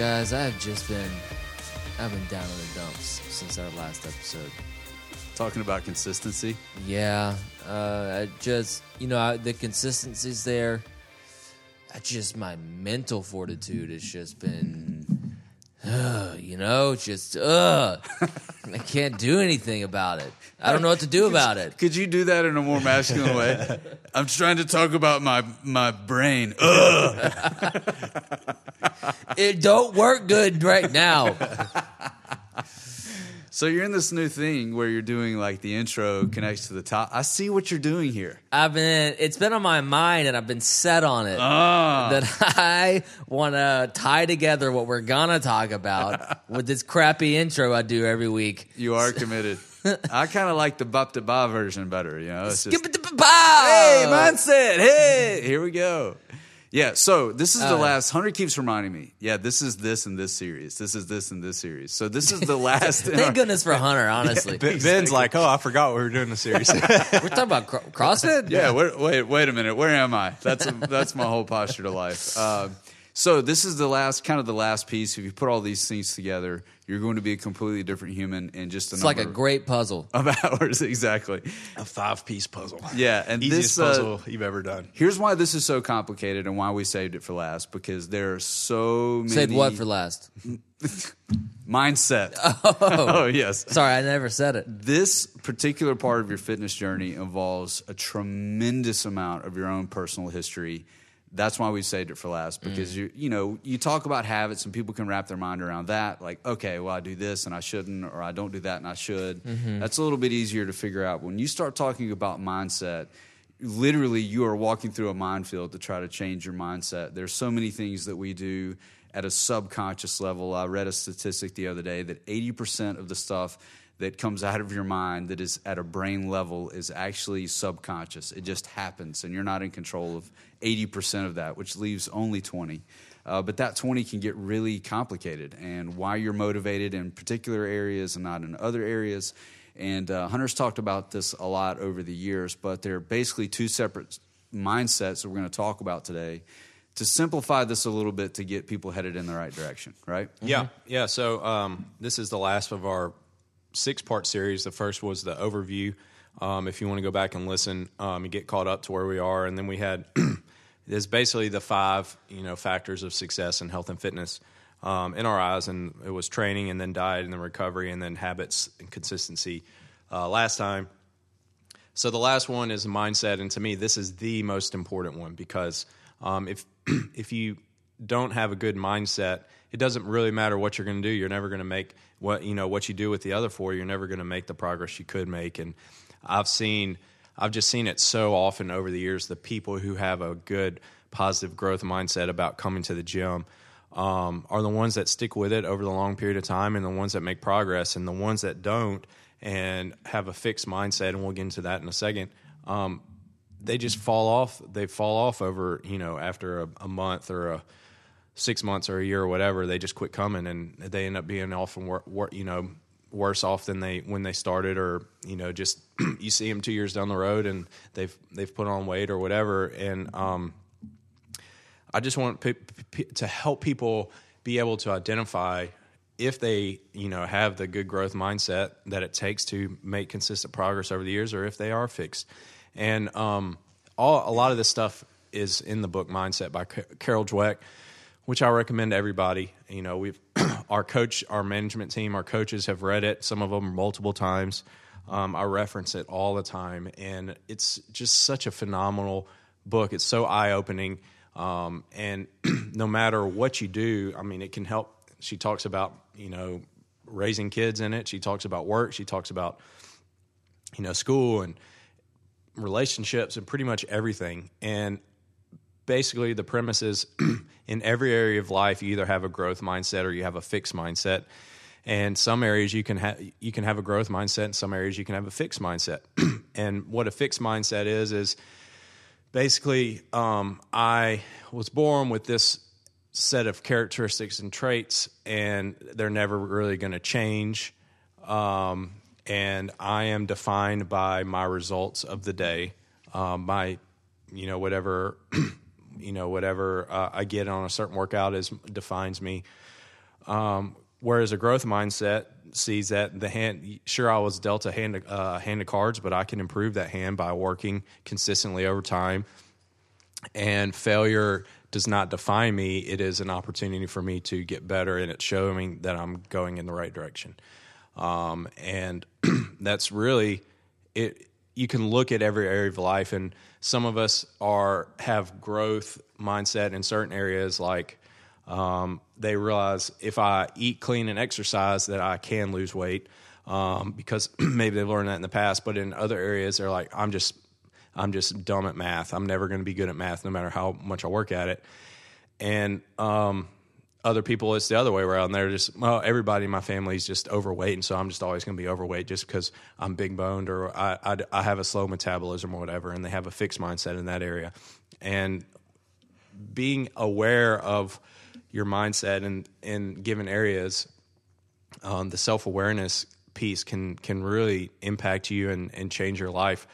Guys, I've been down in the dumps since our last episode. Talking about consistency? Yeah. The consistency's there. My mental fortitude has just been, I can't do anything about it. I don't know what to do about it. Could you do that in a more masculine way? I'm trying to talk about my brain. It don't work good right now. So you're in this new thing where you're doing like the intro connects to the top. I see what you're doing here. It's been on my mind and I've been set on it that I want to tie together what we're going to talk about with this crappy intro I do every week. You are committed. I kind of like the bop to ba version better, you know. It's just, skip it to ba. Hey, mindset. Hey, here we go. Yeah, so this is the last. Hunter keeps reminding me. Yeah, this is this and this series. This is this and this series. So this is the last. Thank goodness for Hunter, honestly. Yeah, Ben's like, I forgot we were doing the series. We're talking about CrossFit? Yeah, wait a minute. Where am I? That's my whole posture to life. So this is the last piece. If you put all these things together, you're going to be a completely different human in just a number. It's like a great puzzle of hours, exactly. A 5-piece puzzle. Yeah, and easiest puzzle you've ever done. Here's why this is so complicated and why we saved it for last, because there are so many. Saved what for last? Mindset. Oh, yes. Sorry, I never said it. This particular part of your fitness journey involves a tremendous amount of your own personal history. That's why we saved it for last, because you talk about habits and people can wrap their mind around that. Like, okay, well, I do this and I shouldn't, or I don't do that and I should. Mm-hmm. That's a little bit easier to figure out. When you start talking about mindset, literally you are walking through a minefield to try to change your mindset. There's so many things that we do at a subconscious level. I read a statistic the other day that 80% of the stuff that comes out of your mind that is at a brain level is actually subconscious. It just happens, and you're not in control of 80% of that, which leaves only 20. But that 20 can get really complicated, and why you're motivated in particular areas and not in other areas. And Hunter's talked about this a lot over the years, but they're basically two separate mindsets that we're going to talk about today to simplify this a little bit to get people headed in the right direction, right? Yeah, yeah. So this is the last of our 6-part series. The first was the overview. If you want to go back and listen and get caught up to where we are. And then we had there's basically the 5 factors of success in health and fitness in our eyes. And it was training, and then diet, and then recovery, and then habits and consistency last time. So the last one is mindset. And to me, this is the most important one, because if you don't have a good mindset, it doesn't really matter what you're going to do. You're never going to make what you do with the other 4. You're never going to make the progress you could make. And I've just seen it so often over the years. The people who have a good positive growth mindset about coming to the gym are the ones that stick with it over the long period of time, and the ones that make progress, and the ones that don't and have a fixed mindset. And we'll get into that in a second. They just fall off. They fall off over after a month or 6 months or a year or whatever. They just quit coming, and they end up being often worse off than when they started, or just you see them 2 years down the road and they've put on weight or whatever. And I just want to help people be able to identify if they have the good growth mindset that it takes to make consistent progress over the years, or if they are fixed. And a lot of this stuff is in the book Mindset by Carol Dweck, which I recommend to everybody. Our management team, our coaches have read it, some of them multiple times. I reference it all the time, and it's just such a phenomenal book. It's so eye-opening, and no matter what you do, it can help. She talks about, raising kids in it. She talks about work. She talks about, school and relationships and pretty much everything. And basically, the premise is in every area of life, you either have a growth mindset or you have a fixed mindset. And some areas you can have a growth mindset, and some areas you can have a fixed mindset. And what a fixed mindset is basically I was born with this set of characteristics and traits, and they're never really going to change. And I am defined by my results of the day, whatever I get on a certain workout defines me. Whereas a growth mindset sees that the hand, sure, I was dealt a hand of cards, but I can improve that hand by working consistently over time. And failure does not define me. It is an opportunity for me to get better, and it's showing that I'm going in the right direction. And that's really it. You can look at every area of life, and some of us have growth mindset in certain areas, like they realize if I eat clean and exercise that I can lose weight, because maybe they've learned that in the past. But in other areas, they're like, I'm just dumb at math. I'm never going to be good at math no matter how much I work at it. And other people, it's the other way around. They're just, well, everybody in my family is just overweight, and so I'm just always going to be overweight just because I'm big-boned, or I have a slow metabolism or whatever, and they have a fixed mindset in that area. And being aware of your mindset in given areas, the self-awareness piece can really impact you and change your life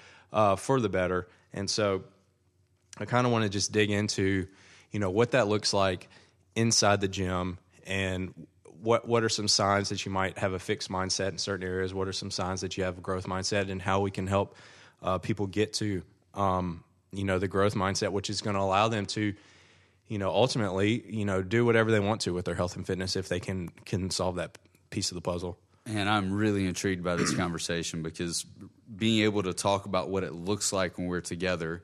for the better. And so I kind of want to just dig into, what that looks like inside the gym, and what are some signs that you might have a fixed mindset in certain areas, what are some signs that you have a growth mindset, and how we can help people get to, the growth mindset, which is going to allow them to, ultimately, do whatever they want to with their health and fitness if they can solve that piece of the puzzle. And I'm really intrigued by this conversation, because being able to talk about what it looks like when we're together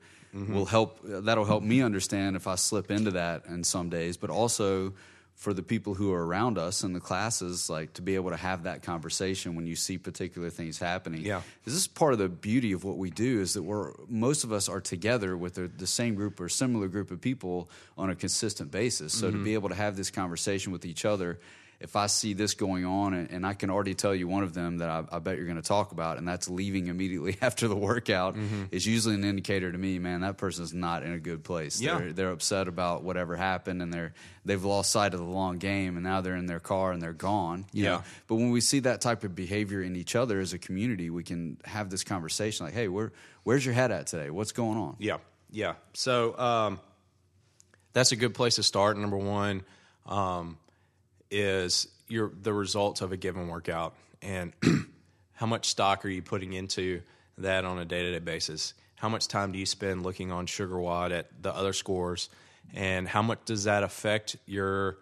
will help. That'll help me understand if I slip into that in some days, but also for the people who are around us in the classes, like to be able to have that conversation when you see particular things happening. Yeah. This is part of the beauty of what we do, is that most of us are together with the same group or similar group of people on a consistent basis. So to be able to have this conversation with each other, if I see this going on, and I can already tell you one of them that I bet you're going to talk about, and that's leaving immediately after the workout, is usually an indicator to me, man, that person's not in a good place. Yeah. They're upset about whatever happened, and they've lost sight of the long game, and now they're in their car and they're gone. You know? But when we see that type of behavior in each other as a community, we can have this conversation like, hey, where's your head at today? What's going on? Yeah. So that's a good place to start, number one. Is the results of a given workout, and how much stock are you putting into that on a day-to-day basis? How much time do you spend looking on SugarWOD at the other scores, and how much does that affect your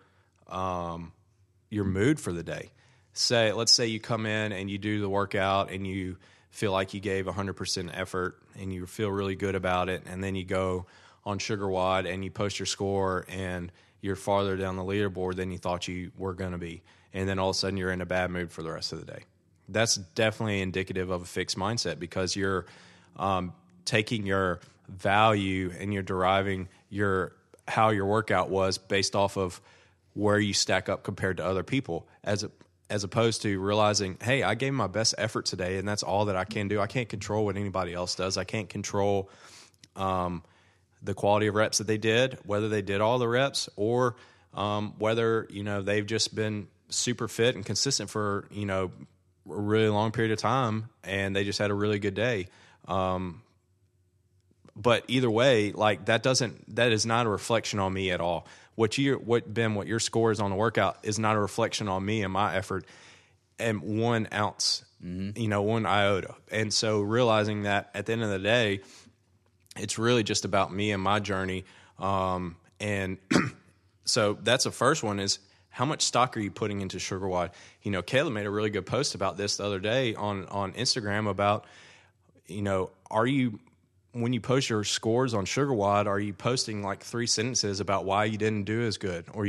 mood for the day? Let's say you come in and you do the workout and you feel like you gave 100% effort and you feel really good about it, and then you go on SugarWOD and you post your score and you're farther down the leaderboard than you thought you were going to be, and then all of a sudden you're in a bad mood for the rest of the day. That's definitely indicative of a fixed mindset, because you're taking your value and you're deriving how your workout was based off of where you stack up compared to other people, as opposed to realizing, hey, I gave my best effort today, and that's all that I can do. I can't control what anybody else does. I can't control the quality of reps that they did, whether they did all the reps, or whether they've just been super fit and consistent for a really long period of time, and they just had a really good day. But either way, like that is not a reflection on me at all. What your score is on the workout is not a reflection on me and my effort, and 1 ounce, one iota. And so realizing that at the end of the day, it's really just about me and my journey. And so that's the first one, is how much stock are you putting into SugarWOD? Kayla made a really good post about this the other day on Instagram about, when you post your scores on SugarWOD, are you posting like 3 sentences about why you didn't do as good, or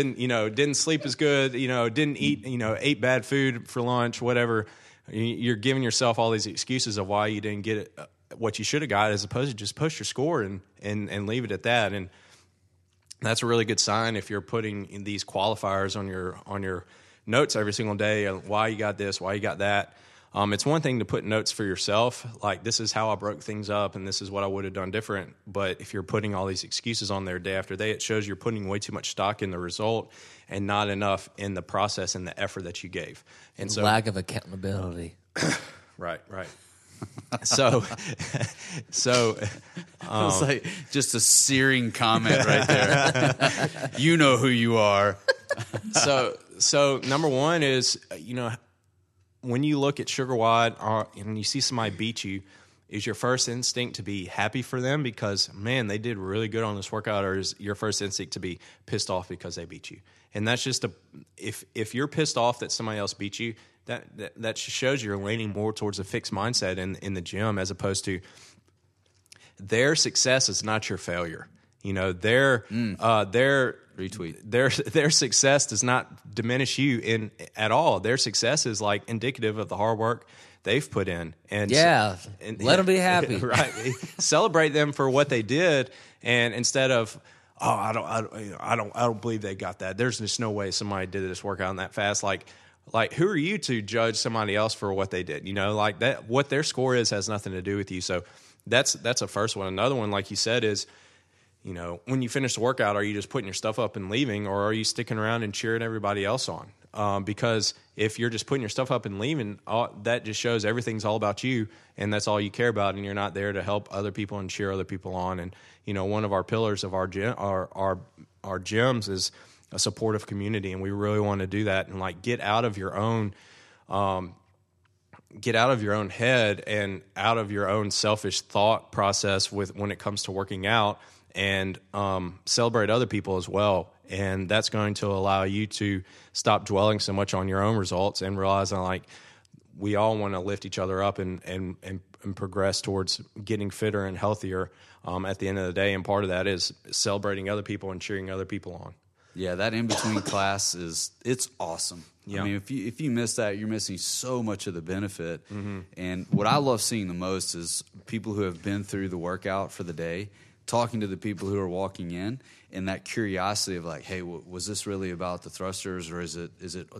didn't sleep as good, didn't eat, ate bad food for lunch, whatever. You're giving yourself all these excuses of why you didn't get it, what you should have got, as opposed to just post your score and leave it at that. And that's a really good sign if you're putting in these qualifiers on your notes every single day, why you got this, why you got that. It's one thing to put notes for yourself, like this is how I broke things up and this is what I would have done different. But if you're putting all these excuses on there day after day, it shows you're putting way too much stock in the result and not enough in the process and the effort that you gave. And so lack of accountability. Right. So was like just a searing comment right there. You know who you are. So number one is, you know, when you look at SugarWOD and you see somebody beat you, is your first instinct to be happy for them because, man, they did really good on this workout, or is your first instinct to be pissed off because they beat you? And that's just if you're pissed off that somebody else beat you, that shows you're leaning more towards a fixed mindset in the gym, as opposed to their success is not your failure. You know, their retweet. Their success does not diminish you in at all. Their success is like indicative of the hard work they've put in. And yeah, let them be happy. Right. Celebrate them for what they did, and instead of, oh, I don't believe they got that. There's just no way somebody did this workout that fast. Like who are you to judge somebody else for what they did? You know, like that what their score is has nothing to do with you. So that's a first one. Another one, like you said, is, you know, when you finish the workout, are you just putting your stuff up and leaving, or are you sticking around and cheering everybody else on? Because if you're just putting your stuff up and leaving, that just shows everything's all about you, and that's all you care about, and you're not there to help other people and cheer other people on. And, you know, one of our pillars of our gym, our gyms is a supportive community, and we really want to do that and, like, get out of your own head and out of your own selfish thought process when it comes to working out, and celebrate other people as well. And that's going to allow you to stop dwelling so much on your own results and realizing, like, we all want to lift each other up and progress towards getting fitter and healthier at the end of the day. And part of that is celebrating other people and cheering other people on. Yeah, that in-between class it's awesome. Yeah. I mean, if you miss that, you're missing so much of the benefit. Mm-hmm. And what I love seeing the most is people who have been through the workout for the day talking to the people who are walking in, and that curiosity of like, hey, was this really about the thrusters, or is it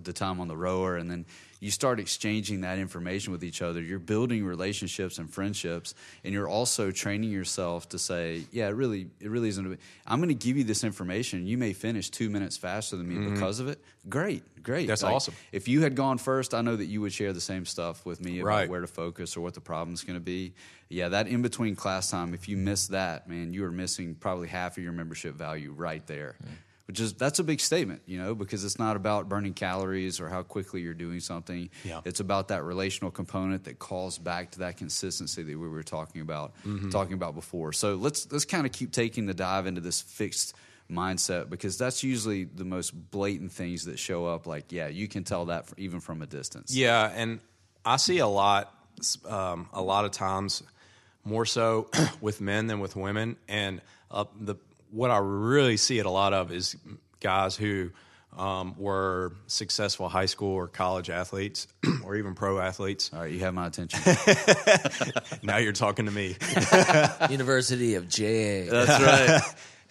the time on the rower? And then you start exchanging that information with each other. You're building relationships and friendships, and you're also training yourself to say, yeah, it really isn't. I'm going to give you this information. You may finish 2 minutes faster than me mm-hmm. because of it. Great. That's like, awesome. If you had gone first, I know that you would share the same stuff with me about right. where to focus or what the problem's going to be. Yeah, that in-between class time, if you miss that, man, you are missing probably half of your membership value right there. Mm-hmm. That's a big statement, you know, because it's not about burning calories or how quickly you're doing something. Yeah. It's about that relational component that calls back to that consistency that we were talking about before. So let's kind of keep taking the dive into this fixed mindset, because that's usually the most blatant things that show up. Like, yeah, you can tell that even from a distance. Yeah, and I see a lot of times more so with men than with women, and what I really see it a lot of is guys who were successful high school or college athletes or even pro athletes. All right, you have my attention. Now you're talking to me. University of J. That's right.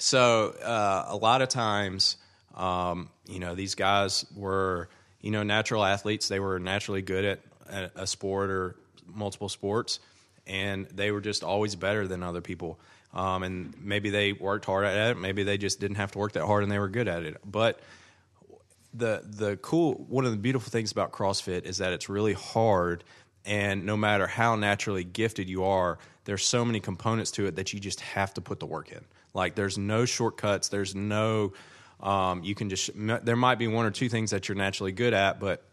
So a lot of times, you know, these guys were, you know, natural athletes. They were naturally good at a sport or multiple sports, and they were just always better than other people. And maybe they worked hard at it. Maybe they just didn't have to work that hard, and they were good at it. But one of the beautiful things about CrossFit is that it's really hard, and no matter how naturally gifted you are, there's so many components to it that you just have to put the work in. Like, there's no shortcuts. There's no there might be one or two things that you're naturally good at, but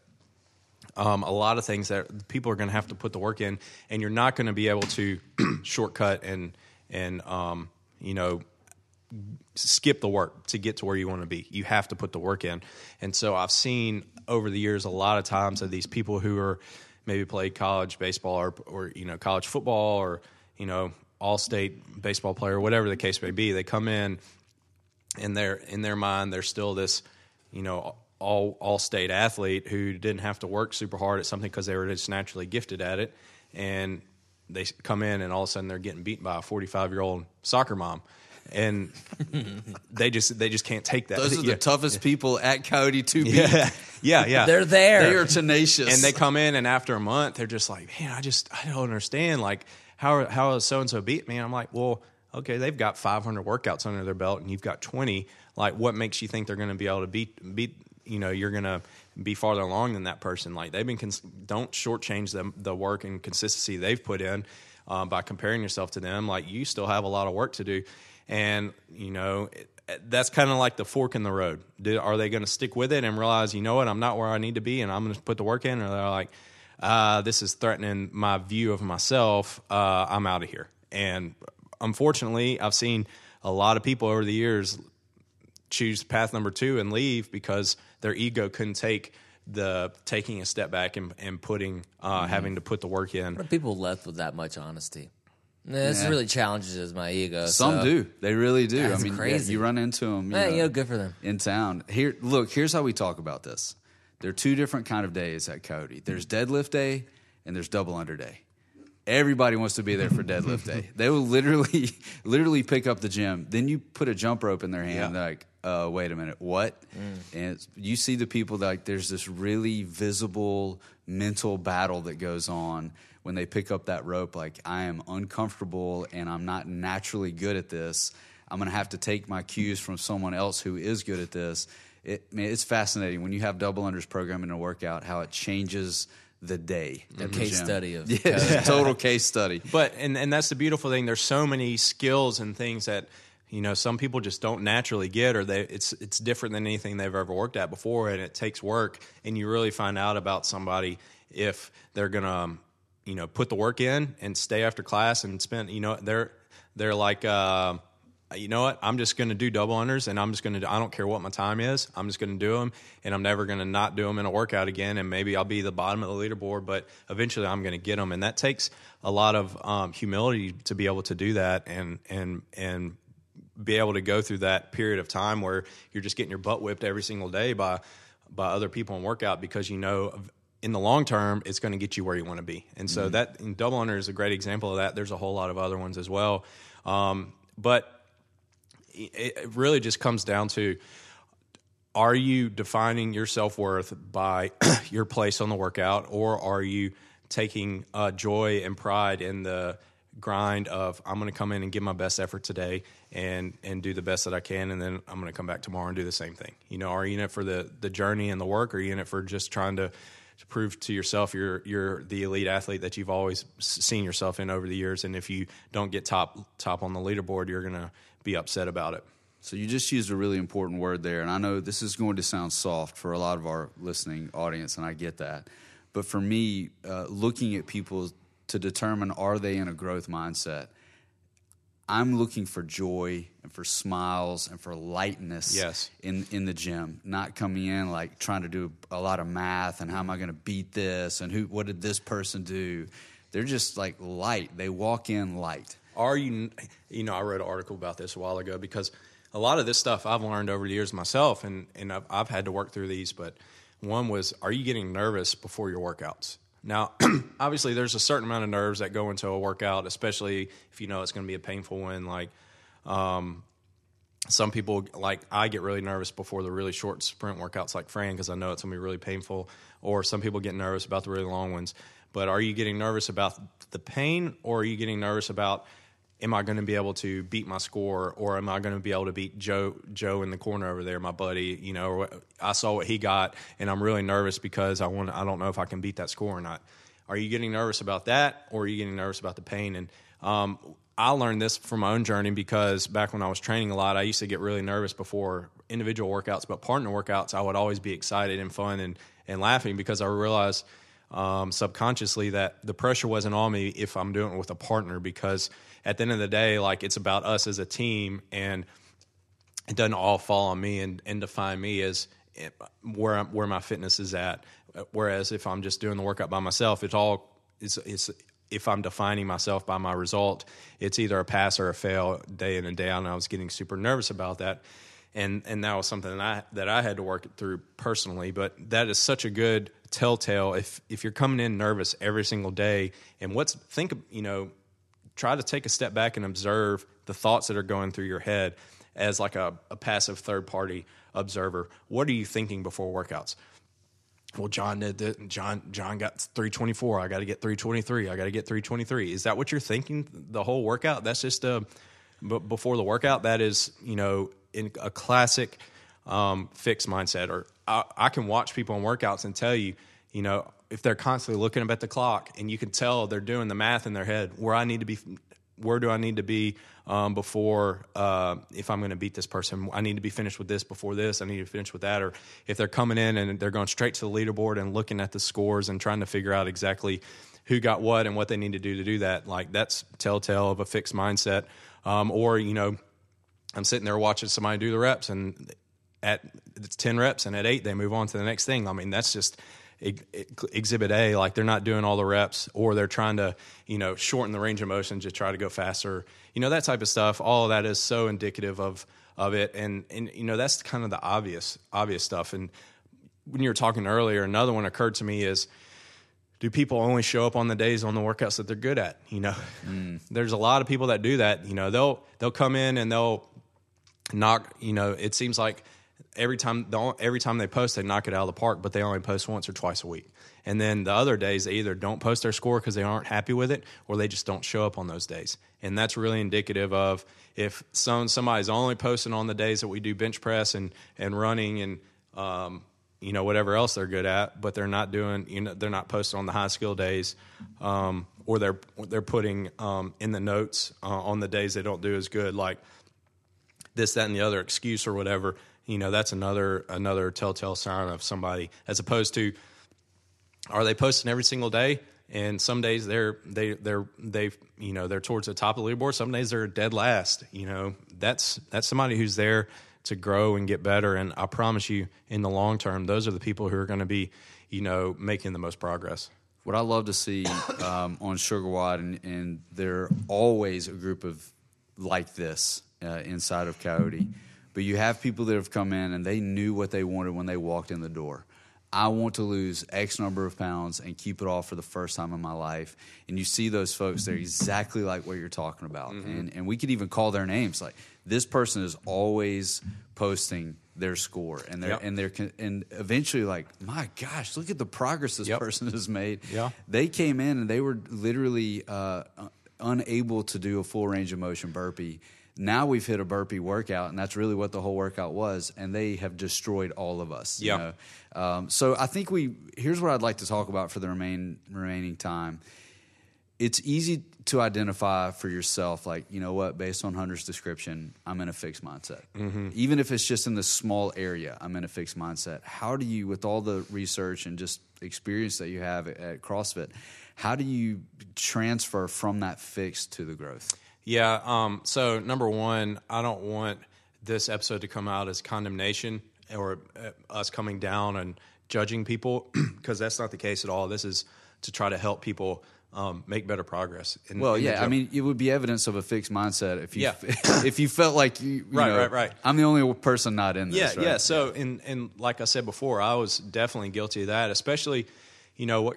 a lot of things that people are going to have to put the work in, and you're not going to be able to shortcut and you know, skip the work to get to where you want to be. You have to put the work in. And so I've seen over the years a lot of times of these people who are maybe played college baseball or you know, college football, or, you know, all-state baseball player, whatever the case may be. They come in, and they're in their mind, they're still this, you know, all-state athlete who didn't have to work super hard at something because they were just naturally gifted at it. And they come in, and all of a sudden they're getting beaten by a 45-year-old soccer mom, and they just can't take that. Those are the toughest people at Coyote to beat. Yeah. They're there. They are tenacious, and they come in, and after a month, they're just like, man, I don't understand. Like, how so and so beat me? And I'm like, well, okay, they've got 500 workouts under their belt, and you've got 20. Like, what makes you think they're going to be able to beat you know, you're going to be farther along than that person. Like, they've been don't shortchange them, the work and consistency they've put in by comparing yourself to them. Like, you still have a lot of work to do. And, you know, that's kind of like the fork in the road. Are they going to stick with it and realize, you know what, I'm not where I need to be and I'm going to put the work in? Or they're like, this is threatening my view of myself. I'm out of here. And unfortunately, I've seen a lot of people over the years choose path number two and leave because their ego couldn't take the taking a step back and putting having to put the work in. What are people left with that much honesty? This really challenges my ego. Some do. They really do. That's crazy. You run into them. You know, good for them. In town. Here's how we talk about this. There are two different kind of days at Coyote. There's deadlift day and there's double under day. Everybody wants to be there for deadlift day. They will literally pick up the gym. Then you put a jump rope in their hand. Yeah. And they're like, wait a minute, what? And you see the people that, like, there's this really visible mental battle that goes on when they pick up that rope, like, I am uncomfortable and I'm not naturally good at this. I'm going to have to take my cues from someone else who is good at this. It's fascinating when you have double unders programming in a workout, how it changes the day. A case study of total case study. But and that's the beautiful thing. There's so many skills and things that, you know, some people just don't naturally get, or it's different than anything they've ever worked at before, and it takes work. And you really find out about somebody if they're going to put the work in and stay after class and spend, they're like, you know what, I'm just going to do double unders and I'm just going to, I don't care what my time is, I'm just going to do them, and I'm never going to not do them in a workout again. And maybe I'll be the bottom of the leaderboard, but eventually I'm going to get them. And that takes a lot of humility to be able to do that and be able to go through that period of time where you're just getting your butt whipped every single day by other people in workout, because in the long term, it's going to get you where you want to be. And so that, and double under is a great example of that. There's a whole lot of other ones as well. But it really just comes down to, are you defining your self-worth by your place on the workout, or are you taking joy and pride in the grind of, I'm going to come in and give my best effort today and do the best that I can, and then I'm going to come back tomorrow and do the same thing? You know, are you in it for the journey and the work, or are you in it for just trying to prove to yourself you're the elite athlete that you've always seen yourself in over the years, and if you don't get top on the leaderboard, you're going to be upset about it? So you just used a really important word there, and I know this is going to sound soft for a lot of our listening audience, and I get that. But for me, looking at people to determine, are they in a growth mindset, I'm looking for joy and for smiles and for lightness in the gym, not coming in like trying to do a lot of math and how am I going to beat this and what did this person do? They're just like light. They walk in light. Are you, I wrote an article about this a while ago, because a lot of this stuff I've learned over the years myself, and I've had to work through these, but one was, are you getting nervous before your workouts? Now, obviously, there's a certain amount of nerves that go into a workout, especially if you know it's going to be a painful one. Like, some people, like, I get really nervous before the really short sprint workouts, like Fran, because I know it's going to be really painful. Or some people get nervous about the really long ones. But are you getting nervous about the pain, or are you getting nervous about, am I going to be able to beat my score, or am I going to be able to beat Joe in the corner over there, my buddy? You know, I saw what he got, and I'm really nervous because I don't know if I can beat that score or not. Are you getting nervous about that, or are you getting nervous about the pain? And I learned this from my own journey, because back when I was training a lot, I used to get really nervous before individual workouts, but partner workouts, I would always be excited and fun and laughing, because I realized subconsciously that the pressure wasn't on me if I'm doing it with a partner, because at the end of the day, like, it's about us as a team, and it doesn't all fall on me and define me as where my fitness is at. Whereas if I'm just doing the workout by myself, it's if I'm defining myself by my result, it's either a pass or a fail day in and day out. And I was getting super nervous about that. And that was something that I had to work through personally. But that is such a good telltale. If you're coming in nervous every single day, and try to take a step back and observe the thoughts that are going through your head as like a passive third party observer. What are you thinking before workouts? Well, John did this, and John got 324. I got to get 323. I got to get 323. Is that what you're thinking the whole workout? That's just before the workout. That is, in a classic fixed mindset. Or I can watch people in workouts and tell you, you know, if they're constantly looking up at the clock and you can tell they're doing the math in their head, where do I need to be before, if I'm going to beat this person, I need to be finished with this before this, I need to finish with that. Or if they're coming in and they're going straight to the leaderboard and looking at the scores and trying to figure out exactly who got what and what they need to do that, like that's telltale of a fixed mindset. Or, you know, I'm sitting there watching somebody do the reps and it's 10 reps and at 8 they move on to the next thing. I mean, that's just exhibit A, like they're not doing all the reps, or they're trying to, you know, shorten the range of motion to try to go faster, you know, that type of stuff. All of that is so indicative of it. And, you know, that's kind of the obvious stuff. And when you were talking earlier, another one occurred to me is, do people only show up on the days on the workouts that they're good at? You know, There's a lot of people that do that. You know, they'll come in and they'll knock, you know, it seems like every time they post, they knock it out of the park, but they only post once or twice a week. And then the other days, they either don't post their score because they aren't happy with it, or they just don't show up on those days. And that's really indicative of if somebody's only posting on the days that we do bench press and running and you know, whatever else they're good at, but they're not doing, you know, they're not posting on the high skill days, or they're putting in the notes on the days they don't do as good, like this, that, and the other excuse or whatever. You know, that's another telltale sign of somebody, as opposed to, are they posting every single day? And some days they're towards the top of the leaderboard. Some days they're dead last. You know, that's somebody who's there to grow and get better. And I promise you, in the long term, those are the people who are going to be, you know, making the most progress. What I love to see on SugarWOD, and they're always a group of like this inside of Coyote. But you have people that have come in and they knew what they wanted when they walked in the door. I want to lose X number of pounds and keep it off for the first time in my life. And you see those folks, they're exactly like what you're talking about. Mm-hmm. And we could even call their names. Like, this person is always posting their score. And they're, and eventually, like, my gosh, look at the progress this person has made. Yeah. They came in and they were literally unable to do a full range of motion burpee. Now we've hit a burpee workout, and that's really what the whole workout was, and they have destroyed all of us. Yeah. You know? So I think here's what I'd like to talk about for the remaining time. It's easy to identify for yourself, like, you know what, based on Hunter's description, I'm in a fixed mindset. Mm-hmm. Even if it's just in this small area, I'm in a fixed mindset. How do you, with all the research and just experience that you have at CrossFit, how do you transfer from that fixed to the growth? Yeah, so number one, I don't want this episode to come out as condemnation or us coming down and judging people, because that's not the case at all. This is to try to help people make better progress. I mean, it would be evidence of a fixed mindset if you if you felt like you know, I'm the only person not in this. Yeah, right? So, and like I said before, I was definitely guilty of that, especially, you know,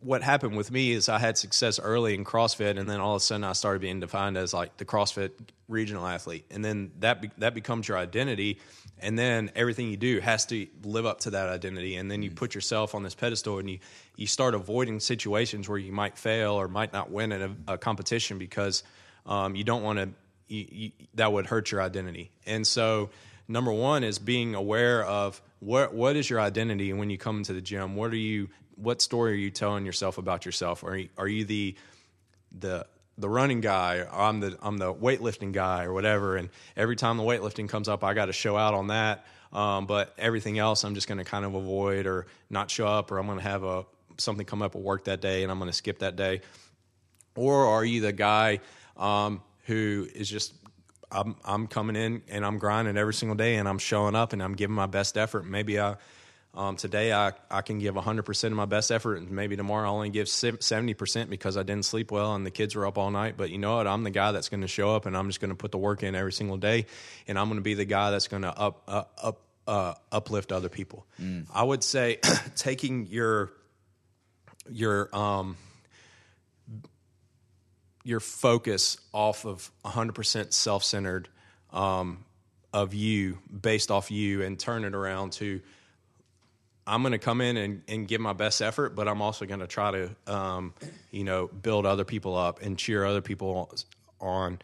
what happened with me is I had success early in CrossFit, and then all of a sudden I started being defined as like the CrossFit regional athlete. And then that becomes your identity. And then everything you do has to live up to that identity. And then you put yourself on this pedestal, and you start avoiding situations where you might fail or might not win in a competition, because you don't want to, that would hurt your identity. And so number one is being aware of what is your identity when you come into the gym. What story are you telling yourself about yourself? Are you the running guy? I'm the weightlifting guy, or whatever. And every time the weightlifting comes up, I got to show out on that. But everything else, I'm just going to kind of avoid or not show up, or I'm going to have something come up at work that day, and I'm going to skip that day. Or are you the guy who is just I'm coming in and I'm grinding every single day, and I'm showing up and I'm giving my best effort. Maybe today I can give 100% of my best effort, and maybe tomorrow I only give 70% because I didn't sleep well and the kids were up all night. But you know what? I'm the guy that's going to show up, and I'm just going to put the work in every single day, and I'm going to be the guy that's going to uplift other people. Mm. I would say taking your focus off of 100% self-centered of you, based off you, and turn it around to, I'm going to come in and give my best effort, but I'm also going to try to, build other people up and cheer other people on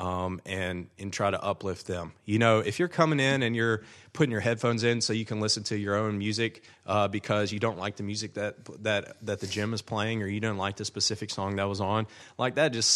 and try to uplift them. You know, if you're coming in and you're putting your headphones in so you can listen to your own music because you don't like the music that the gym is playing, or you don't like the specific song that was on, like that is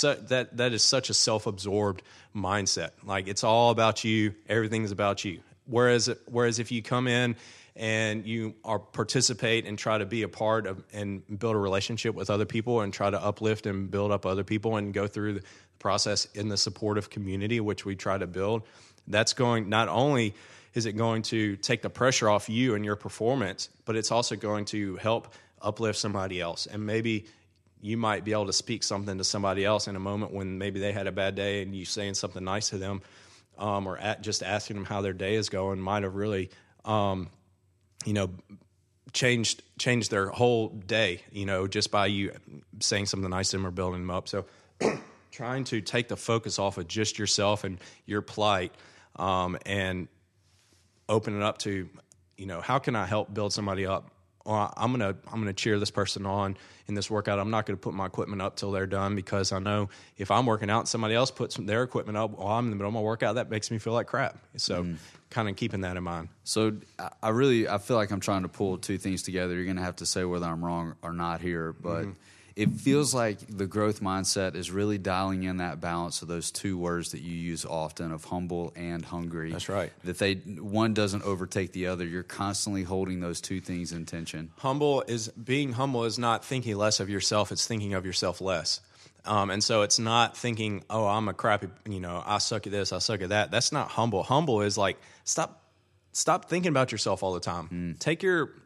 such a self-absorbed mindset. Like, it's all about you. Everything's about you. Whereas if you come in and you are participate and try to be a part of and build a relationship with other people and try to uplift and build up other people and go through the process in the supportive community, which we try to build, that's going, not only is it going to take the pressure off you and your performance, but it's also going to help uplift somebody else. And maybe you might be able to speak something to somebody else in a moment when maybe they had a bad day, and you saying something nice to them, just asking them how their day is going might have really, changed their whole day, you know, just by you saying something nice to them or building them up. So trying to take the focus off of just yourself and your plight, and open it up to, you know, how can I help build somebody up? I'm going to cheer this person on in this workout. I'm not going to put my equipment up till they're done, because I know if I'm working out and somebody else puts their equipment up while I'm in the middle of my workout, that makes me feel like crap. So kind of keeping that in mind. So I feel like I'm trying to pull two things together. You're going to have to say whether I'm wrong or not here, but it feels like the growth mindset is really dialing in that balance of those two words that you use often, of humble and hungry. That's right. That one doesn't overtake the other. You're constantly holding those two things in tension. Being humble is not thinking less of yourself. It's thinking of yourself less. And so it's not thinking, oh, I'm a crappy, you know, I suck at this, I suck at that. That's not humble. Humble is like, Stop thinking about yourself all the time. Take your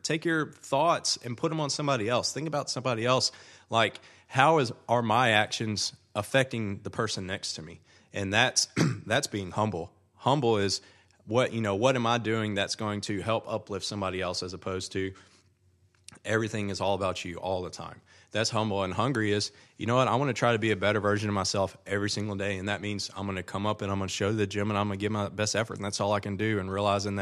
thoughts and put them on somebody else. Think about somebody else. Like, how are my actions affecting the person next to me? And that's being humble. Humble is what am I doing that's going to help uplift somebody else, as opposed to everything is all about you all the time. That's humble. And hungry is, you know what, I want to try to be a better version of myself every single day. And that means I'm going to come up and I'm going to show the gym and I'm going to give my best effort. And that's all I can do. And realizing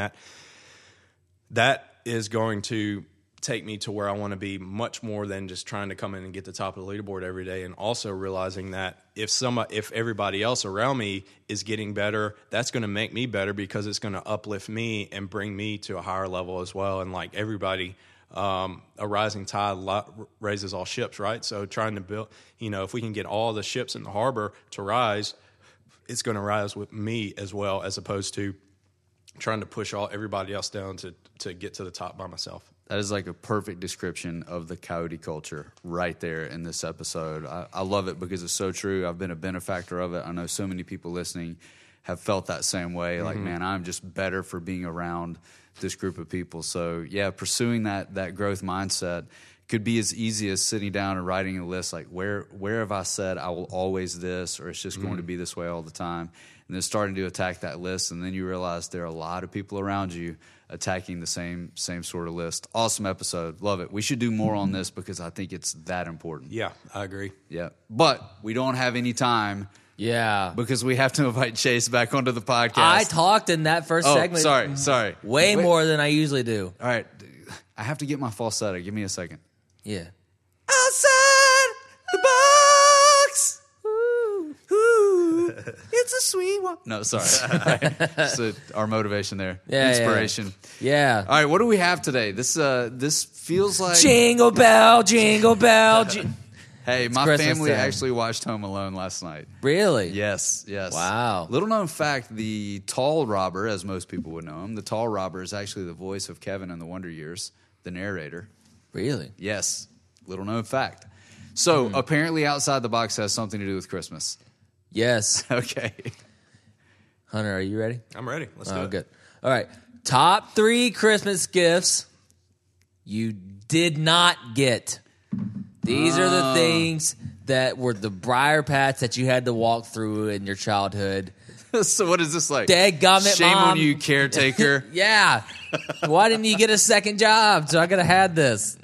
that is going to take me to where I want to be, much more than just trying to come in and get the top of the leaderboard every day. And also realizing that if everybody else around me is getting better, that's going to make me better, because it's going to uplift me and bring me to a higher level as well. And like everybody, a rising tide raises all ships, right? So trying to build, you know, if we can get all the ships in the harbor to rise, it's going to rise with me as well, as opposed to trying to push everybody else down to get to the top by myself. That is like a perfect description of the Coyote culture right there in this episode. I love it because it's so true. I've been a benefactor of it. I know so many people listening have felt that same way. Like, man, I'm just better for being around this group of people. So yeah, pursuing that growth mindset could be as easy as sitting down and writing a list, like where have I said I will always this, or it's just going to be this way all the time, and then starting to attack that list. And then you realize there are a lot of people around you attacking the same sort of list. Awesome episode. Love it. We should do more on this, because I think it's that important. Yeah, I agree. Yeah. But we don't have any time. Yeah. Because we have to invite Chase back onto the podcast. I talked in that first segment. Sorry. Way more than I usually do. All right. I have to get my falsetto. Give me a second. Yeah. Outside the box. Ooh, ooh. It's a sweet one. No, sorry. Right. So our motivation there. Yeah, inspiration. Yeah. All right. What do we have today? This feels like... Jingle bell, jingle bell, Hey, it's my Christmas family time. Actually watched Home Alone last night. Really? Yes. Wow. Little known fact, the tall robber, as most people would know him, the tall robber is actually the voice of Kevin in the Wonder Years, the narrator. Really? Yes. Little known fact. So apparently Outside the Box has something to do with Christmas. Yes. Okay. Hunter, are you ready? I'm ready. Let's do it. Good. All right. Top 3 Christmas gifts you did not get. These are the things that were the briar patch that you had to walk through in your childhood. So what is this like? Dead gummit, Shame Mom. On you, caretaker. Yeah. Why didn't you get a second job? So I could have had this.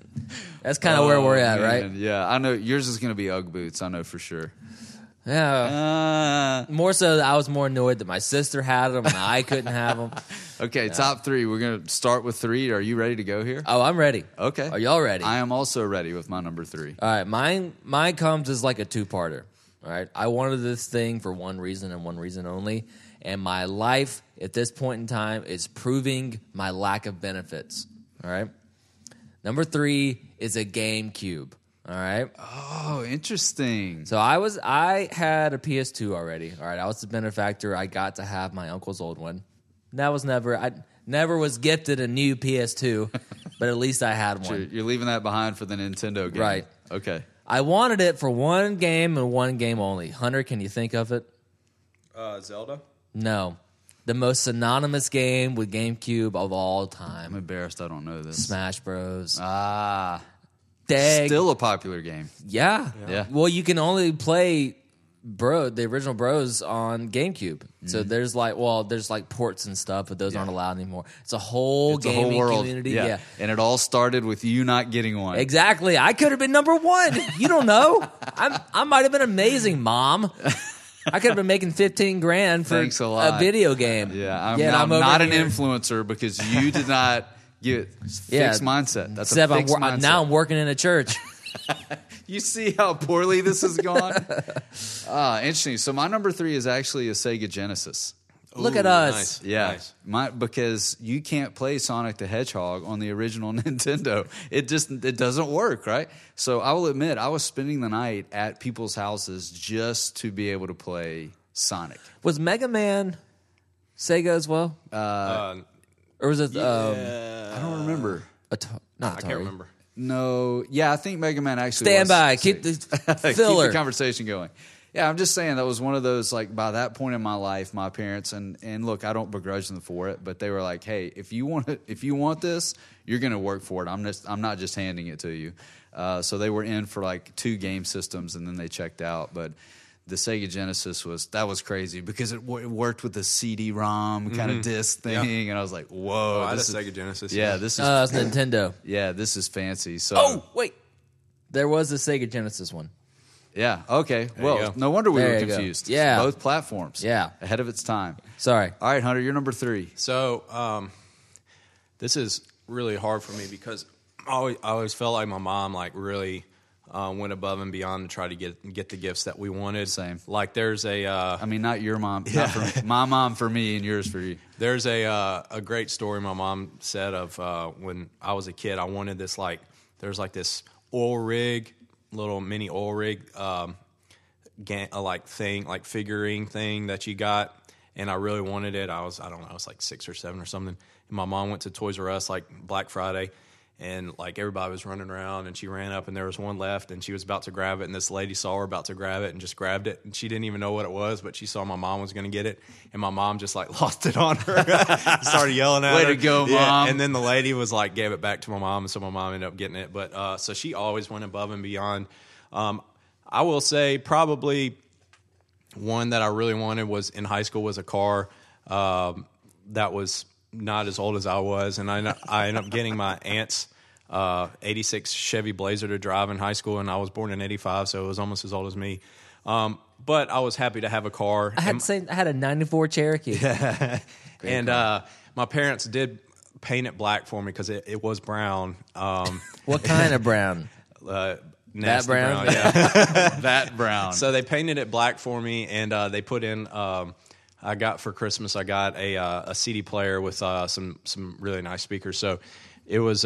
That's kind of where we're at, man. Right? Yeah, I know. Yours is going to be Ugg boots, I know for sure. Yeah. More so, I was more annoyed that my sister had them and I couldn't have them. Okay, top 3. We're going to start with 3. Are you ready to go here? Oh, I'm ready. Okay. Are y'all ready? I am also ready with my number 3. All right, mine comes as like a two-parter. All right, I wanted this thing for one reason and one reason only, and my life at this point in time is proving my lack of benefits. All right, number 3 is a GameCube. All right. Oh, interesting. So I had a PS2 already. All right, I was the benefactor. I got to have my uncle's old one. I never was gifted a new PS2, but at least I had one. You're leaving that behind for the Nintendo game, right? Okay. I wanted it for one game and one game only. Hunter, can you think of it? Zelda? No. The most synonymous game with GameCube of all time. I'm embarrassed I don't know this. Smash Bros. Ah. Dag. Still a popular game. Yeah. Well, you can only play the original Bros on GameCube. Mm-hmm. So there's like ports and stuff, but those aren't allowed anymore. It's a whole community. Yeah. And it all started with you not getting one. Exactly. I could have been number one. You don't know. I might have been amazing, Mom. I could have been making $15,000 for a video game. Yeah. I'm not an influencer because you did not get fixed mindset. That's a fixed mindset. Now I'm working in a church. You see how poorly this has gone? Interesting. So my number 3 is actually a Sega Genesis. Ooh, look at us. Nice, yeah. Nice. Because you can't play Sonic the Hedgehog on the original Nintendo. It doesn't work, right? So I will admit, I was spending the night at people's houses just to be able to play Sonic. Was Mega Man Sega as well? Or was it... I don't remember. I can't remember. No, yeah, I think Mega Man actually stand was. By, keep the filler. Keep the conversation going. Yeah, I'm just saying that was one of those, like, by that point in my life, my parents, and look, I don't begrudge them for it, but they were like, hey, if you want this, you're going to work for it. I'm not just handing it to you. So they were in for, like, 2 game systems, and then they checked out, but... The Sega Genesis was crazy because it worked with the CD-ROM kind of disc thing, and I was like, "Whoa!" I had a Sega Genesis. Yeah, this is it's Nintendo. Yeah, this is fancy. So, wait, there was a Sega Genesis one. Yeah. Okay. Well, no wonder we were confused. Go. Yeah, both platforms. Yeah, ahead of its time. Sorry. All right, Hunter, you're number 3. So, this is really hard for me because I always felt like my mom really. Went above and beyond to try to get the gifts that we wanted. Same. Like there's a... not your mom. Yeah. Not for my mom for me and yours for you. There's a great story my mom said of when I was a kid, I wanted this this oil rig, little mini oil rig figurine thing that you got. And I really wanted it. I was 6 or 7 or something. And my mom went to Toys R Us Black Friday. And everybody was running around, and she ran up, and there was one left, and she was about to grab it, and this lady saw her about to grab it and just grabbed it, and she didn't even know what it was, but she saw my mom was going to get it, and my mom just lost it on her, started yelling at her. Way to go, Mom! Yeah. And then the lady was gave it back to my mom, and so my mom ended up getting it. But so she always went above and beyond. I will say probably one that I really wanted was in high school was a car that was not as old as I was, and I ended up getting my aunt's 86 Chevy Blazer to drive in high school, and I was born in 85, so it was almost as old as me. But I was happy to have a car. I had a 94 Cherokee. And my parents did paint it black for me because it was brown. What kind of brown? That brown? That brown. So they painted it black for me, and they put in... I got for Christmas a CD player with some really nice speakers. So it was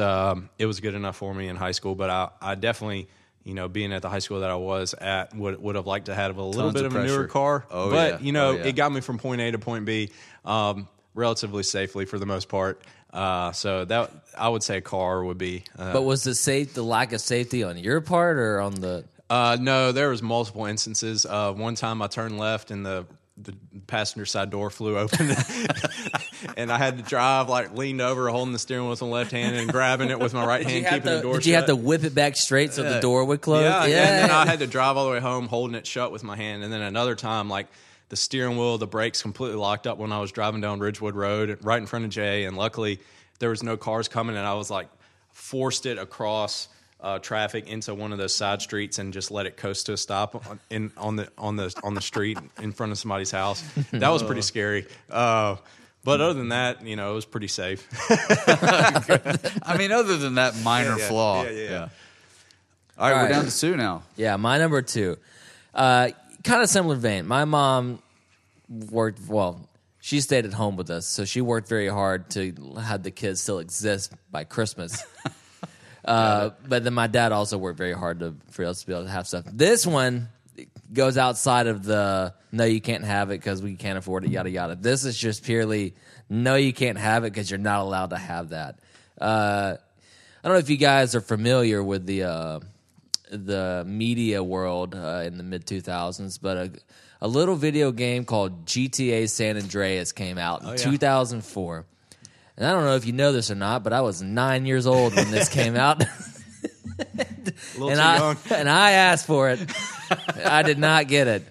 good enough for me in high school. But I definitely, being at the high school that I was at, would have liked to have a little bit of a newer car. Oh, but, it got me from point A to point B relatively safely for the most part. So that I would say a car would be. But was the lack of safety on your part or on the? No, there was multiple instances. One time I turned left and the passenger side door flew open and I had to drive leaned over holding the steering wheel with my left hand and grabbing it with my right hand, keeping the door shut. Did you have to whip it back straight so the door would close? Yeah. And then I had to drive all the way home holding it shut with my hand. And then another time, the steering wheel, the brakes completely locked up when I was driving down Ridgewood Road right in front of Jay. And luckily there was no cars coming and I was forced it across traffic into one of those side streets and just let it coast to a stop on the street in front of somebody's house. That was pretty scary. But other than that, it was pretty safe. Other than that minor flaw. Yeah. All right, we're down to 2 now. Yeah, my number 2. kind of similar vein. My mom worked, well, she stayed at home with us, so she worked very hard to have the kids still exist by Christmas. But then my dad also worked very hard for us to be able to have stuff. This one goes outside of the, no, you can't have it because we can't afford it, yada, yada. This is just purely, no, you can't have it because you're not allowed to have that. I don't know if you guys are familiar with the media world in the mid-2000s, but a little video game called GTA San Andreas came out in 2004. And I don't know if you know this or not, but I was 9 years old when this came out. Young. And I asked for it. I did not get it.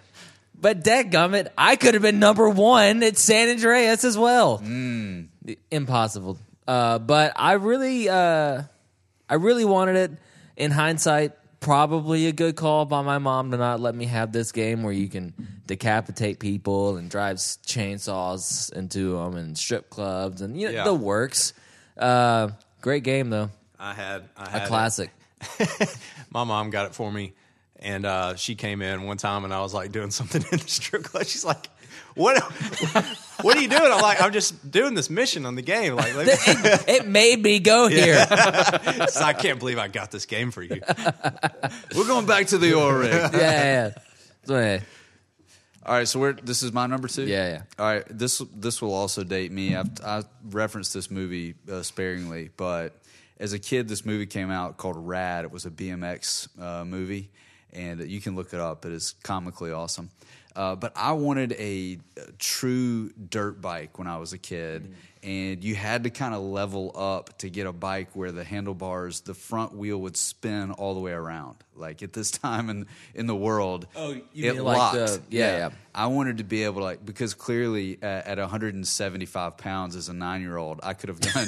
But dadgummit, I could have been number one at San Andreas as well. Mm. Impossible. But I really wanted it. In hindsight, probably a good call by my mom to not let me have this game where you can decapitate people and drive chainsaws into them and strip clubs and the works. Great game though. I had a classic. My mom got it for me, and she came in one time and I was like doing something in the strip club. She's like, What are you doing? I'm like, I'm just doing this mission on the game. Like, it made me go here. Yeah. So I can't believe I got this game for you. We're going back to the oil rig. Yeah. All right, so this is my number two? Yeah. All right, this will also date me. I referenced this movie sparingly, but as a kid, this movie came out called Rad. It was a BMX movie, and you can look it up. It is comically awesome. But I wanted a true dirt bike when I was a kid, and you had to kind of level up to get a bike where the handlebars, the front wheel would spin all the way around. Like at this time in the world, it locked. Like I wanted to be able to, like, because clearly at 175 pounds as a 9-year-old, I could have done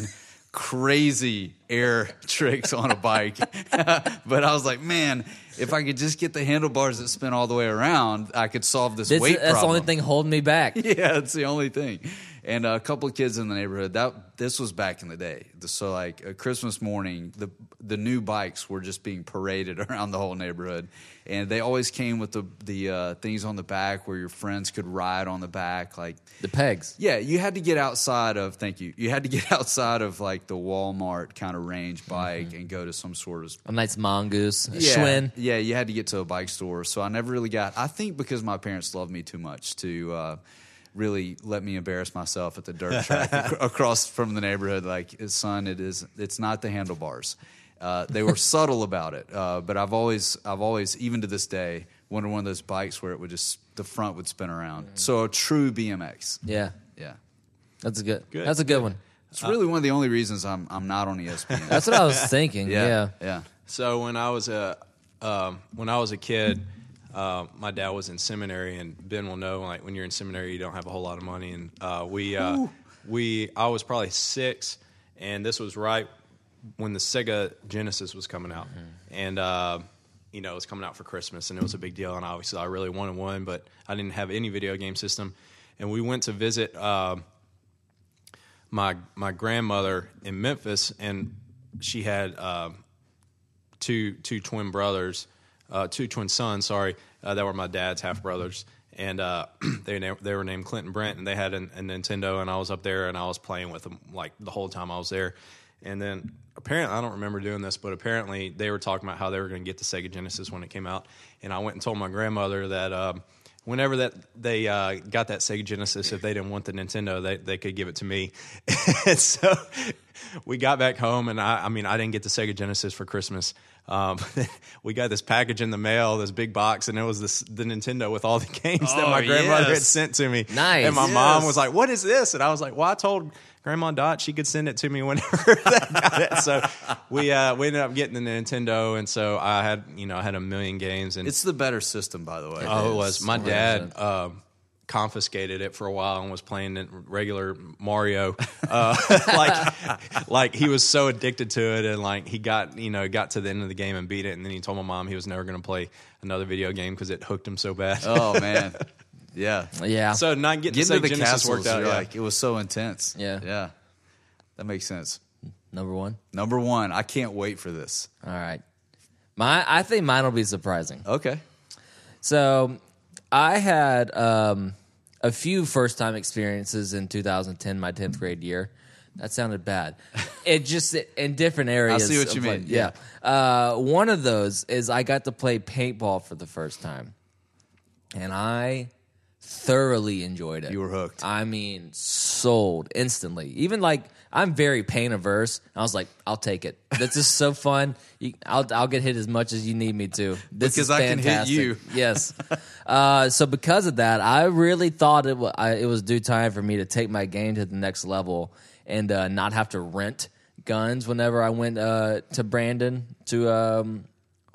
crazy air tricks on a bike. But I was like, man, if I could just get the handlebars that spin all the way around, I could solve this weight problem. That's the only thing holding me back. Yeah, it's the only thing. And a couple of kids in the neighborhood, this was back in the day. So like Christmas morning, the new bikes were just being paraded around the whole neighborhood. And they always came with the things on the back where your friends could ride on the back. Like the pegs. Yeah, you had to get outside of, thank you. You had to get outside of like the Walmart kind of range bike and go to some sort of. A nice Mongoose, Schwinn. Yeah, you had to get to a bike store. So I never really got, I think because my parents loved me too much to really let me embarrass myself at the dirt track across from the neighborhood. Like, son, it's not the handlebars. They were subtle about it, but I've always, even to this day, wanted one of those bikes where it would just the front would spin around. So a true BMX. Yeah, that's a good. That's a good one. It's really one of the only reasons I'm not on ESPN. That's what I was thinking. Yeah. So when I was a kid. My dad was in seminary, and Ben will know, like, when you're in seminary, you don't have a whole lot of money. And I was probably 6, and this was right when the Sega Genesis was coming out. And, it was coming out for Christmas, and it was a big deal. And obviously I really wanted one, but I didn't have any video game system. And we went to visit my grandmother in Memphis, and she had two twin brothers. Two twin sons, that were my dad's half brothers, and they were named Clint and Brent, and they had a Nintendo, and I was up there and I was playing with them like the whole time I was there. And then apparently, I don't remember doing this, but apparently they were talking about how they were going to get the Sega Genesis when it came out, and I went and told my grandmother that whenever that they got that Sega Genesis, if they didn't want the Nintendo, they could give it to me. And so we got back home, and I didn't get the Sega Genesis for Christmas. We got this package in the mail, this big box, and it was the Nintendo with all the games that my grandmother had sent to me. Nice. And my mom was like, "What is this?" And I was like, "Well, I told Grandma Dot she could send it to me whenever they got it." So we ended up getting the Nintendo, and so I had a million games. And it's the better system, by the way. It was. My dad confiscated it for a while and was playing regular Mario. Like he was so addicted to it, and like he got to the end of the game and beat it, and then he told my mom he was never going to play another video game because it hooked him so bad. Oh man, yeah. So not getting to the Genesis worked out. Like it was so intense. Yeah. That makes sense. Number one. I can't wait for this. All right, I think mine will be surprising. Okay, so. I had a few first-time experiences in 2010, my 10th grade year. That sounded bad. It just in different areas. I see what you mean. Yeah. One of those is I got to play paintball for the first time, and I thoroughly enjoyed it. You were hooked. I mean, sold instantly. Even like I'm very pain averse. I was like, I'll take it. This is so fun. I'll get hit as much as you need me to. This is fantastic. Because I can hit you. Yes. So because of that, I really thought it was due time for me to take my game to the next level. And not have to rent guns whenever I went to Brandon to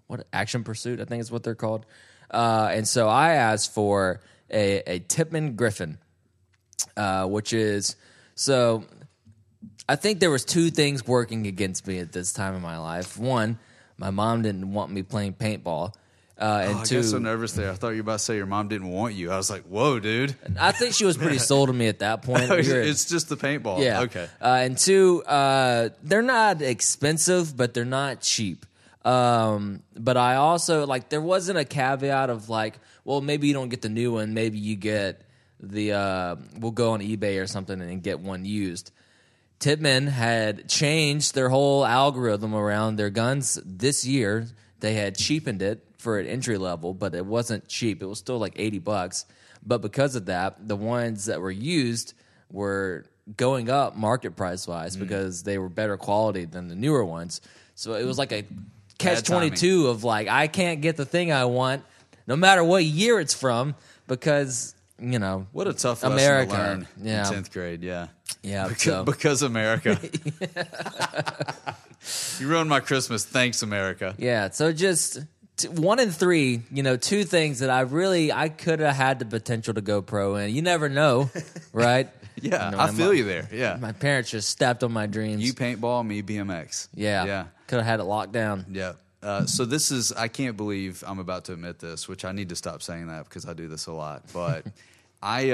what Action Pursuit, I think is what they're called. And so I asked for a Tippmann Griffin, which is so. I think there was two things working against me at this time in my life. One, my mom didn't want me playing paintball. And two, I got so nervous there. I thought you were about to say your mom didn't want you. I was like, whoa, dude. I think she was pretty sold on me at that point. It's just the paintball. Yeah. Okay. And two, they're not expensive, but they're not cheap. But I also, like, there wasn't a caveat of, like, well, maybe you don't get the new one. Maybe you get the, we'll go on eBay or something and get one used. Tippmann had changed their whole algorithm around their guns this year. They had cheapened it for an entry level, but it wasn't cheap. It was still like $80. But because of that, the ones that were used were going up market price wise because they were better quality than the newer ones. So it was like a catch-22 of like, I can't get the thing I want no matter what year it's from because, you know, what a tough America lesson to learn in 10th grade. Yeah. Yeah. Because America. You ruined my Christmas. Thanks, America. Yeah. So just 1 in 3, you know, two things that I could have had the potential to go pro in. You never know, right? Yeah, you know, I feel you there. Yeah, my parents just stepped on my dreams. You paintball, me BMX. Yeah, could have had it locked down. Yeah. So this is, I can't believe I'm about to admit this, which I need to stop saying that because I do this a lot. But I,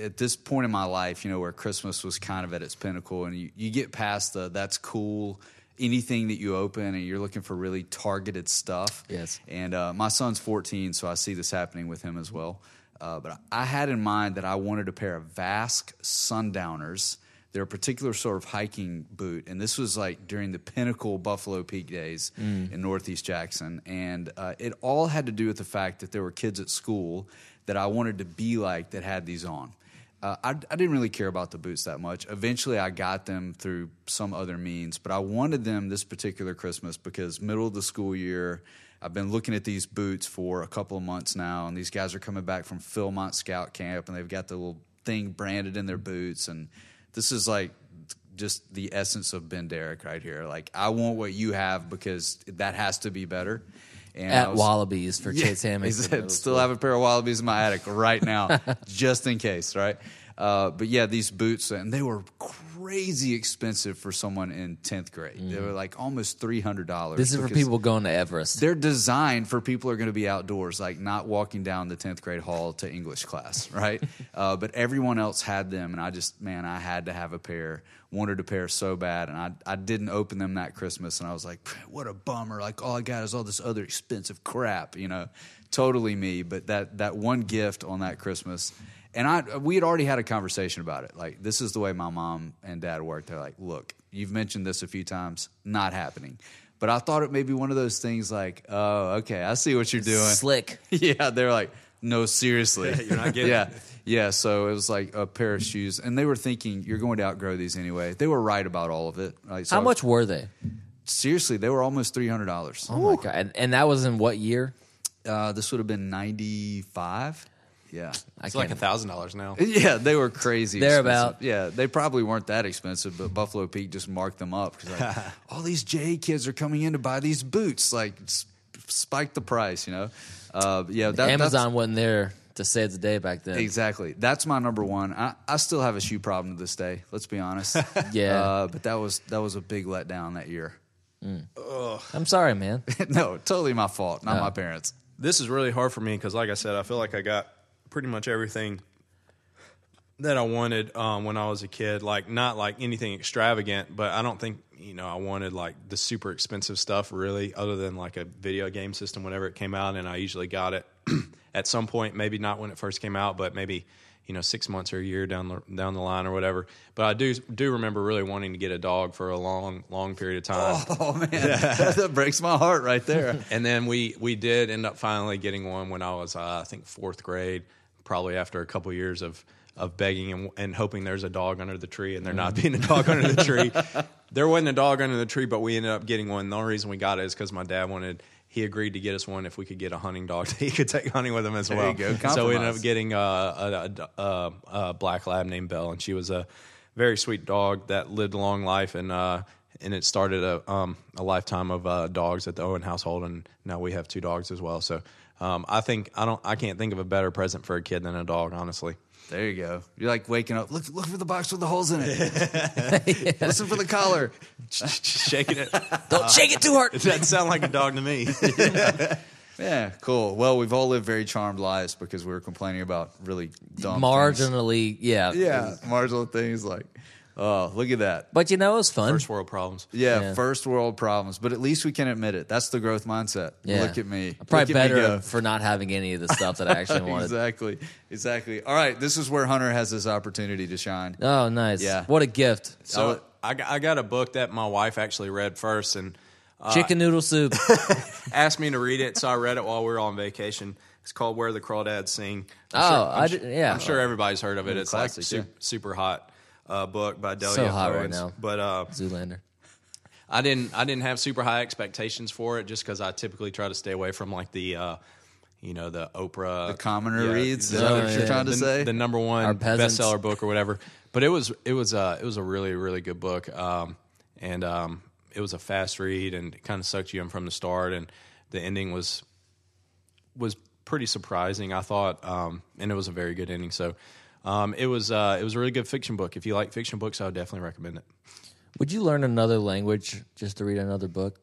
at this point in my life, you know, where Christmas was kind of at its pinnacle, and you get past that's cool. Anything that you open and you're looking for really targeted stuff. Yes. And my son's 14, so I see this happening with him as well. But I had in mind that I wanted a pair of Vasque Sundowners. They're a particular sort of hiking boot. And this was like during the pinnacle Buffalo Peak days in Northeast Jackson. And it all had to do with the fact that there were kids at school that I wanted to be like that had these on. I didn't really care about the boots that much. Eventually, I got them through some other means, but I wanted them this particular Christmas because middle of the school year, I've been looking at these boots for a couple of months now, and these guys are coming back from Philmont Scout Camp, and they've got the little thing branded in their boots, and this is like just the essence of Ben Derrick right here. Like, I want what you have because that has to be better. And at Wallabies for Chase Hammond. I still have a pair of Wallabies in my attic right now, just in case, right? But yeah, these boots, and they were crazy expensive for someone in 10th grade. They were like almost $300. This is for people going to Everest. They're designed for people who are going to be outdoors, like not walking down the 10th grade hall to English class, right? But everyone else had them, and I just, I had to have a pair. Wanted a pair so bad, and I didn't open them that Christmas, and I was like, what a bummer. Like, all I got is all this other expensive crap, you know. Totally me, but that one gift on that Christmas. And we had already had a conversation about it. Like, this is the way my mom and dad work. They're like, look, you've mentioned this a few times, not happening. But I thought it may be one of those things like, oh, okay, I see what you're doing. Slick. Yeah, they're like, no, seriously. You're not getting it. Yeah, so it was like a pair of shoes. And they were thinking, you're going to outgrow these anyway. They were right about all of it. Like, so how much were they? Seriously, they were almost $300. Oh, my God. And that was in what year? This would have been 95. Yeah. It's like $1,000 now. Yeah, they were crazy. Thereabout. Yeah, they probably weren't that expensive, but Buffalo Peak just marked them up. Because like, all these J kids are coming in to buy these boots. Like, spike the price, you know? Yeah, Amazon wasn't there to save the day back then. Exactly. That's my number one. I still have a shoe problem to this day, let's be honest. Yeah. But that was a big letdown that year. I'm sorry, man. No, totally my fault, not my parents. This is really hard for me because, like I said, I feel like I got pretty much everything that I wanted when I was a kid. Like, not like anything extravagant, but I don't think you know, I wanted like the super expensive stuff really, other than like a video game system whenever it came out. And I usually got it at some point, maybe not when it first came out, but maybe, you know, 6 months or a year down the line or whatever. But I do remember really wanting to get a dog for a long, long period of time. Oh, man. That breaks my heart right there. And then we did end up finally getting one when I was, I think, fourth grade, probably after a couple years of begging and hoping there's a dog under the tree, and there not being a dog under the tree. There wasn't a dog under the tree, but we ended up getting one. The only reason we got it is because my dad he agreed to get us one if we could get a hunting dog that he could take hunting with him as well. There you go. So we ended up getting a black lab named Belle, and she was a very sweet dog that lived a long life, and it started a lifetime of dogs at the Owen household, and now we have two dogs as well. So I can't think of a better present for a kid than a dog, honestly. There you go. You're like waking up. Look for the box with the holes in it. Yeah. Listen for the collar. Shaking it. Don't shake it too hard. That sounds like a dog to me. Yeah, cool. Well, we've all lived very charmed lives because we were complaining about really dumb things. Yeah, marginal things like, oh, look at that. But you know, it was fun. First world problems. Yeah, first world problems. But at least we can admit it. That's the growth mindset. Yeah. Look at me. I'm probably better for not having any of the stuff that I actually wanted. Exactly. All right, this is where Hunter has this opportunity to shine. Oh, nice. Yeah. What a gift. So I got a book that my wife actually read first. And Chicken Noodle Soup. Asked me to read it, so I read it while we were on vacation. It's called Where the Crawdads Sing. I'm sure everybody's heard of it. It's classic, like super hot. Book by Delia Owens. So hot right now. But Zoolander. I didn't have super high expectations for it, just because I typically try to stay away from like the, you know, the Oprah, the commoner reads. Is that what you're trying to say? The number one bestseller book or whatever. But it was a really, really good book, and it was a fast read and it kind of sucked you in from the start, and the ending was pretty surprising, I thought, and it was a very good ending. So. It was a really good fiction book. If you like fiction books, I would definitely recommend it. Would you learn another language just to read another book?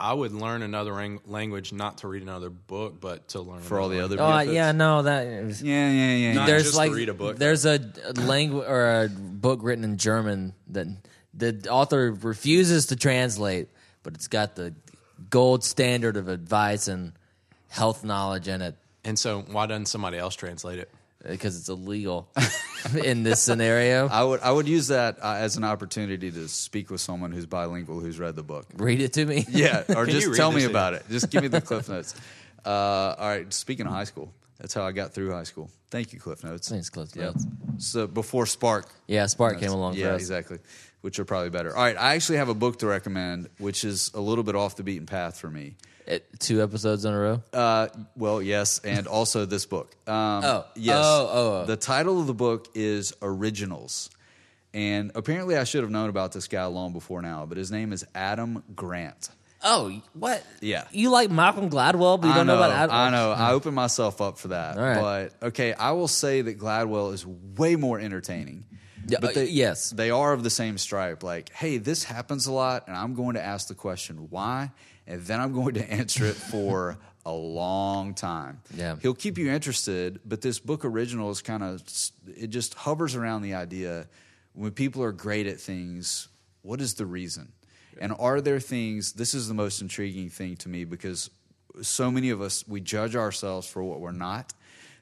I would learn another language not to read another book, but to learn for all the other. Oh yeah, no, that is, yeah. Not there's just like to read a book. There's a language or a book written in German that the author refuses to translate, but it's got the gold standard of advice and health knowledge in it. And so, why doesn't somebody else translate it? Because it's illegal in this scenario. I would use that as an opportunity to speak with someone who's bilingual who's read the book. Read it to me. Yeah, or just tell me about it. Just give me the Cliff Notes. All right, speaking of high school, that's how I got through high school. Thank you, Cliff Notes. Thanks, Cliff Notes. Yeah. So before Spark. Yeah, Spark came along for us. Yeah, exactly, which are probably better. All right, I actually have a book to recommend, which is a little bit off the beaten path for me. 2 episodes in a row? Well, yes, and also this book. Yes. The title of the book is Originals. And apparently I should have known about this guy long before now, but his name is Adam Grant. Oh, what? Yeah. You like Malcolm Gladwell, but you don't know about Adam? I know. I opened myself up for that. All right. But, okay, I will say that Gladwell is way more entertaining. But they are of the same stripe. Like, hey, this happens a lot, and I'm going to ask the question, why? And then I'm going to answer it for a long time. Yeah. He'll keep you interested, but this book Original is kind of, it just hovers around the idea, when people are great at things, what is the reason? Yeah. And are there things, this is the most intriguing thing to me, because so many of us, we judge ourselves for what we're not.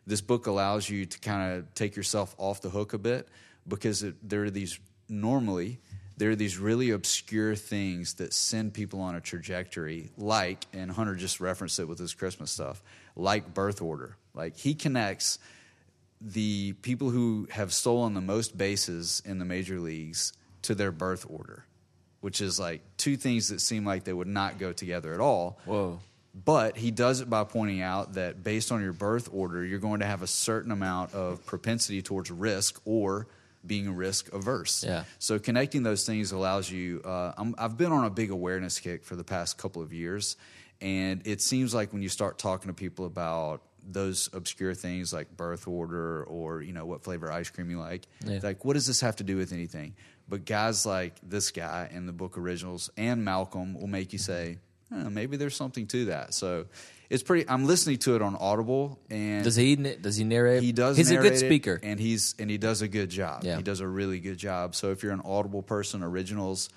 This book allows you to kind of take yourself off the hook a bit, because there are these really obscure things that send people on a trajectory, like, and Hunter just referenced it with his Christmas stuff, like birth order. Like, he connects the people who have stolen the most bases in the major leagues to their birth order, which is like two things that seem like they would not go together at all. Whoa. But he does it by pointing out that based on your birth order, you're going to have a certain amount of propensity towards risk or being risk averse. Yeah. So connecting those things allows you, I've been on a big awareness kick for the past couple of years. And it seems like when you start talking to people about those obscure things like birth order or, you know, what flavor ice cream you like, like, what does this have to do with anything? But guys like this guy in the book Originals and Malcolm will make you say, maybe there's something to that. So it's pretty. I'm listening to it on Audible. And does he narrate? He does. He's a good speaker, and he does a good job. Yeah. He does a really good job. So if you're an Audible person, Originals,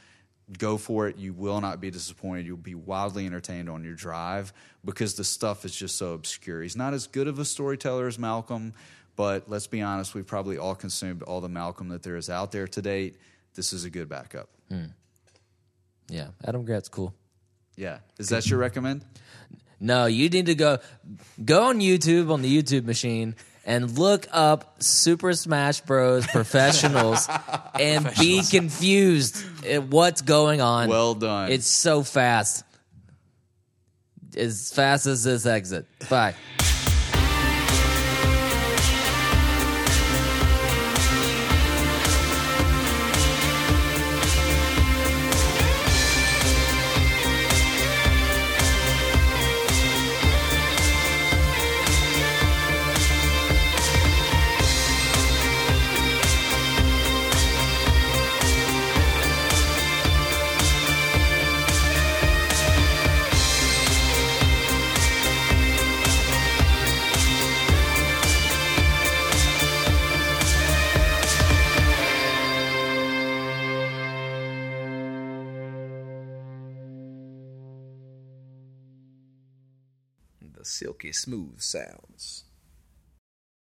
Go for it. You will not be disappointed. You'll be wildly entertained on your drive because the stuff is just so obscure. He's not as good of a storyteller as Malcolm, but let's be honest, we've probably all consumed all the Malcolm that there is out there to date. This is a good backup. Hmm. Yeah, Adam Grant's cool. Yeah. Is that your recommend? No, you need to go on YouTube, on the YouTube machine, and look up Super Smash Bros. Professionals and professionals. Be confused at what's going on. Well done. It's so fast. As fast as this exit. Bye. Silky smooth sounds.